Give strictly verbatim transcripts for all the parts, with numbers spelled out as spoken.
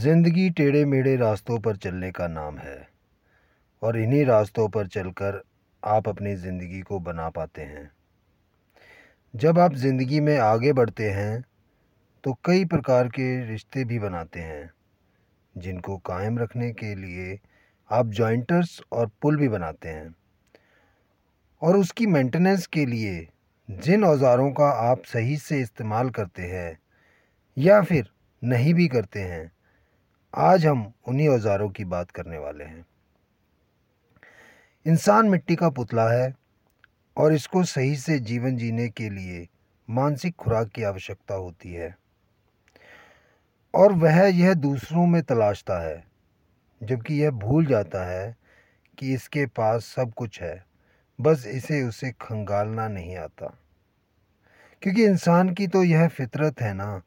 ज़िंदगी टेढ़े मेढ़े रास्तों पर चलने का नाम है और इन्हीं रास्तों पर चलकर आप अपनी ज़िंदगी को बना पाते हैं। जब आप ज़िंदगी में आगे बढ़ते हैं तो कई प्रकार के रिश्ते भी बनाते हैं, जिनको कायम रखने के लिए आप जॉइंटर्स और पुल भी बनाते हैं, और उसकी मेंटेनेंस के लिए जिन औज़ारों का आप सही से इस्तेमाल करते हैं या फिर नहीं भी करते हैं, आज हम उन्हीं औज़ारों की बात करने वाले हैं। इंसान मिट्टी का पुतला है और इसको सही से जीवन जीने के लिए मानसिक खुराक की आवश्यकता होती है और वह यह दूसरों में तलाशता है, जबकि यह भूल जाता है कि इसके पास सब कुछ है, बस इसे उसे खंगालना नहीं आता। क्योंकि इंसान की तो यह फितरत है ना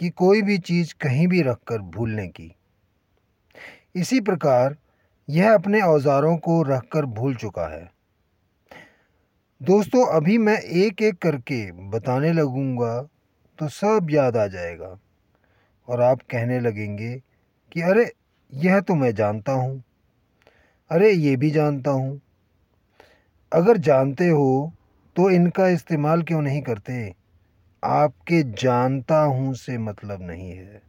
कि कोई भी चीज़ कहीं भी रखकर भूलने की। इसी प्रकार यह अपने औज़ारों को रखकर भूल चुका है। दोस्तों, अभी मैं एक एक करके बताने लगूंगा तो सब याद आ जाएगा और आप कहने लगेंगे कि अरे यह तो मैं जानता हूँ, अरे ये भी जानता हूँ। अगर जानते हो तो इनका इस्तेमाल क्यों नहीं करते? आपके जानता हूँ से मतलब नहीं है,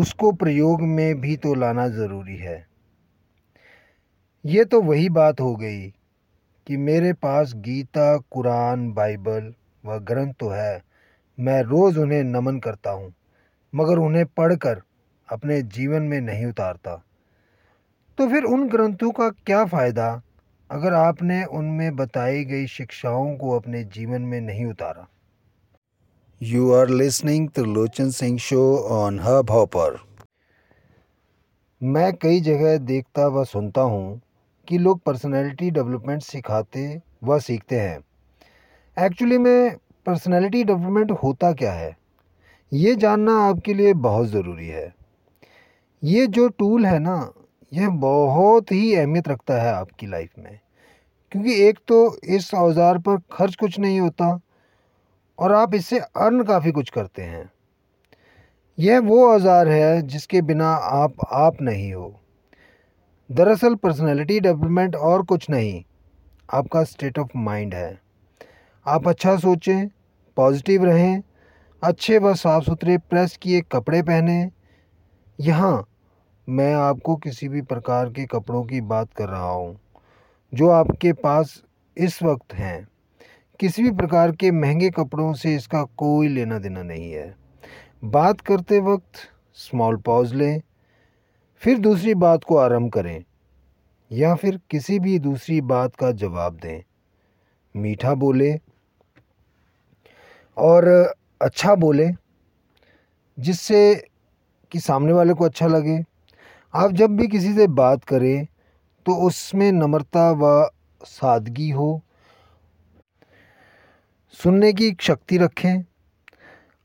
उसको प्रयोग में भी तो लाना ज़रूरी है। ये तो वही बात हो गई कि मेरे पास गीता, कुरान, बाइबल व ग्रंथ तो है, मैं रोज़ उन्हें नमन करता हूँ, मगर उन्हें पढ़कर अपने जीवन में नहीं उतारता। तो फिर उन ग्रंथों का क्या फ़ायदा अगर आपने उनमें बताई गई शिक्षाओं को अपने जीवन में नहीं उतारा। You are listening to Lochan Singh show on Hubhopper. मैं कई जगह देखता व सुनता हूँ कि लोग पर्सनालिटी डेवलपमेंट सिखाते व सीखते हैं। एक्चुअली में पर्सनालिटी डेवलपमेंट होता क्या है, ये जानना आपके लिए बहुत ज़रूरी है। ये जो टूल है ना, यह बहुत ही अहमियत रखता है आपकी लाइफ में, क्योंकि एक तो इस औज़ार पर खर्च कुछ नहीं होता और आप इससे अर्न काफ़ी कुछ करते हैं। यह वो औज़ार है जिसके बिना आप आप नहीं हो। दरअसल पर्सनालिटी डेवलपमेंट और कुछ नहीं, आपका स्टेट ऑफ माइंड है। आप अच्छा सोचें, पॉजिटिव रहें, अच्छे व साफ़ सुथरे प्रेस किए कपड़े पहनें। यहाँ मैं आपको किसी भी प्रकार के कपड़ों की बात कर रहा हूँ जो आपके पास इस वक्त हैं। किसी भी प्रकार के महंगे कपड़ों से इसका कोई लेना देना नहीं है। बात करते वक्त स्मॉल पॉज लें, फिर दूसरी बात को आरंभ करें या फिर किसी भी दूसरी बात का जवाब दें। मीठा बोले और अच्छा बोले, जिससे कि सामने वाले को अच्छा लगे। आप जब भी किसी से बात करें तो उसमें नम्रता व सादगी हो। सुनने की शक्ति रखें,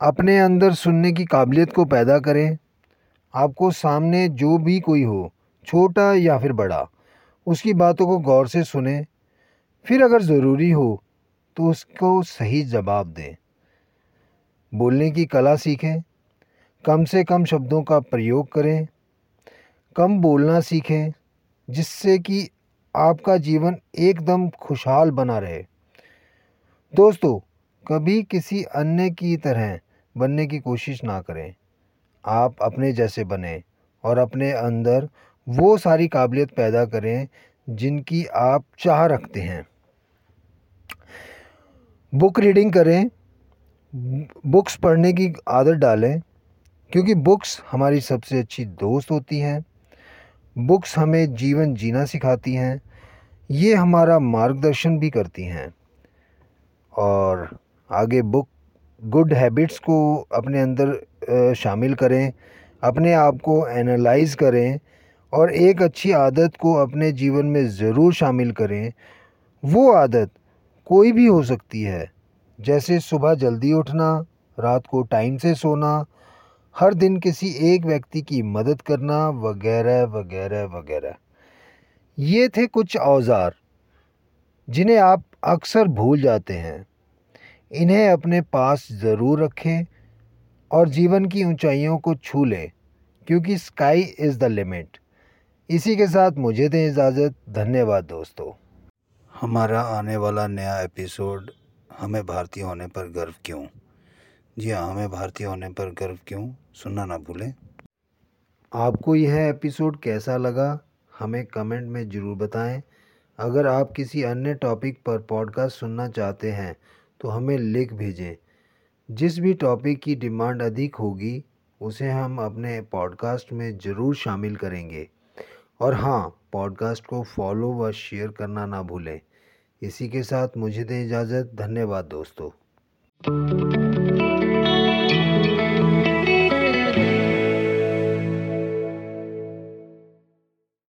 अपने अंदर सुनने की काबिलियत को पैदा करें। आपको सामने जो भी कोई हो, छोटा या फिर बड़ा, उसकी बातों को गौर से सुने, फिर अगर ज़रूरी हो तो उसको सही जवाब दें। बोलने की कला सीखें, कम से कम शब्दों का प्रयोग करें, कम बोलना सीखें, जिससे कि आपका जीवन एकदम खुशहाल बना रहे। दोस्तों, कभी किसी अन्य की तरह बनने की कोशिश ना करें, आप अपने जैसे बने और अपने अंदर वो सारी काबिलियत पैदा करें जिनकी आप चाह रखते हैं। बुक रीडिंग करें, बुक्स पढ़ने की आदत डालें, क्योंकि बुक्स हमारी सबसे अच्छी दोस्त होती हैं। बुक्स हमें जीवन जीना सिखाती हैं, ये हमारा मार्गदर्शन भी करती हैं। और आगे बुक गुड हैबिट्स को अपने अंदर शामिल करें, अपने आप को एनालाइज़ करें और एक अच्छी आदत को अपने जीवन में ज़रूर शामिल करें। वो आदत कोई भी हो सकती है, जैसे सुबह जल्दी उठना, रात को टाइम से सोना, हर दिन किसी एक व्यक्ति की मदद करना वगैरह वगैरह वगैरह। ये थे कुछ औज़ार जिन्हें आप अक्सर भूल जाते हैं। इन्हें अपने पास ज़रूर रखें और जीवन की ऊंचाइयों को छू लें, क्योंकि स्काई इज़ द लिमिट। इसी के साथ मुझे दें इजाज़त। धन्यवाद दोस्तों। हमारा आने वाला नया एपिसोड हमें भारतीय होने पर गर्व क्यों, जी हाँ, हमें भारतीय होने पर गर्व क्यों, सुनना ना भूलें। आपको यह एपिसोड कैसा लगा हमें कमेंट में ज़रूर बताएं। अगर आप किसी अन्य टॉपिक पर पॉडकास्ट सुनना चाहते हैं तो हमें लिख भेजें। जिस भी टॉपिक की डिमांड अधिक होगी उसे हम अपने पॉडकास्ट में ज़रूर शामिल करेंगे। और हाँ, पॉडकास्ट को फॉलो व शेयर करना ना भूलें। इसी के साथ मुझे दें इजाज़त। धन्यवाद दोस्तों।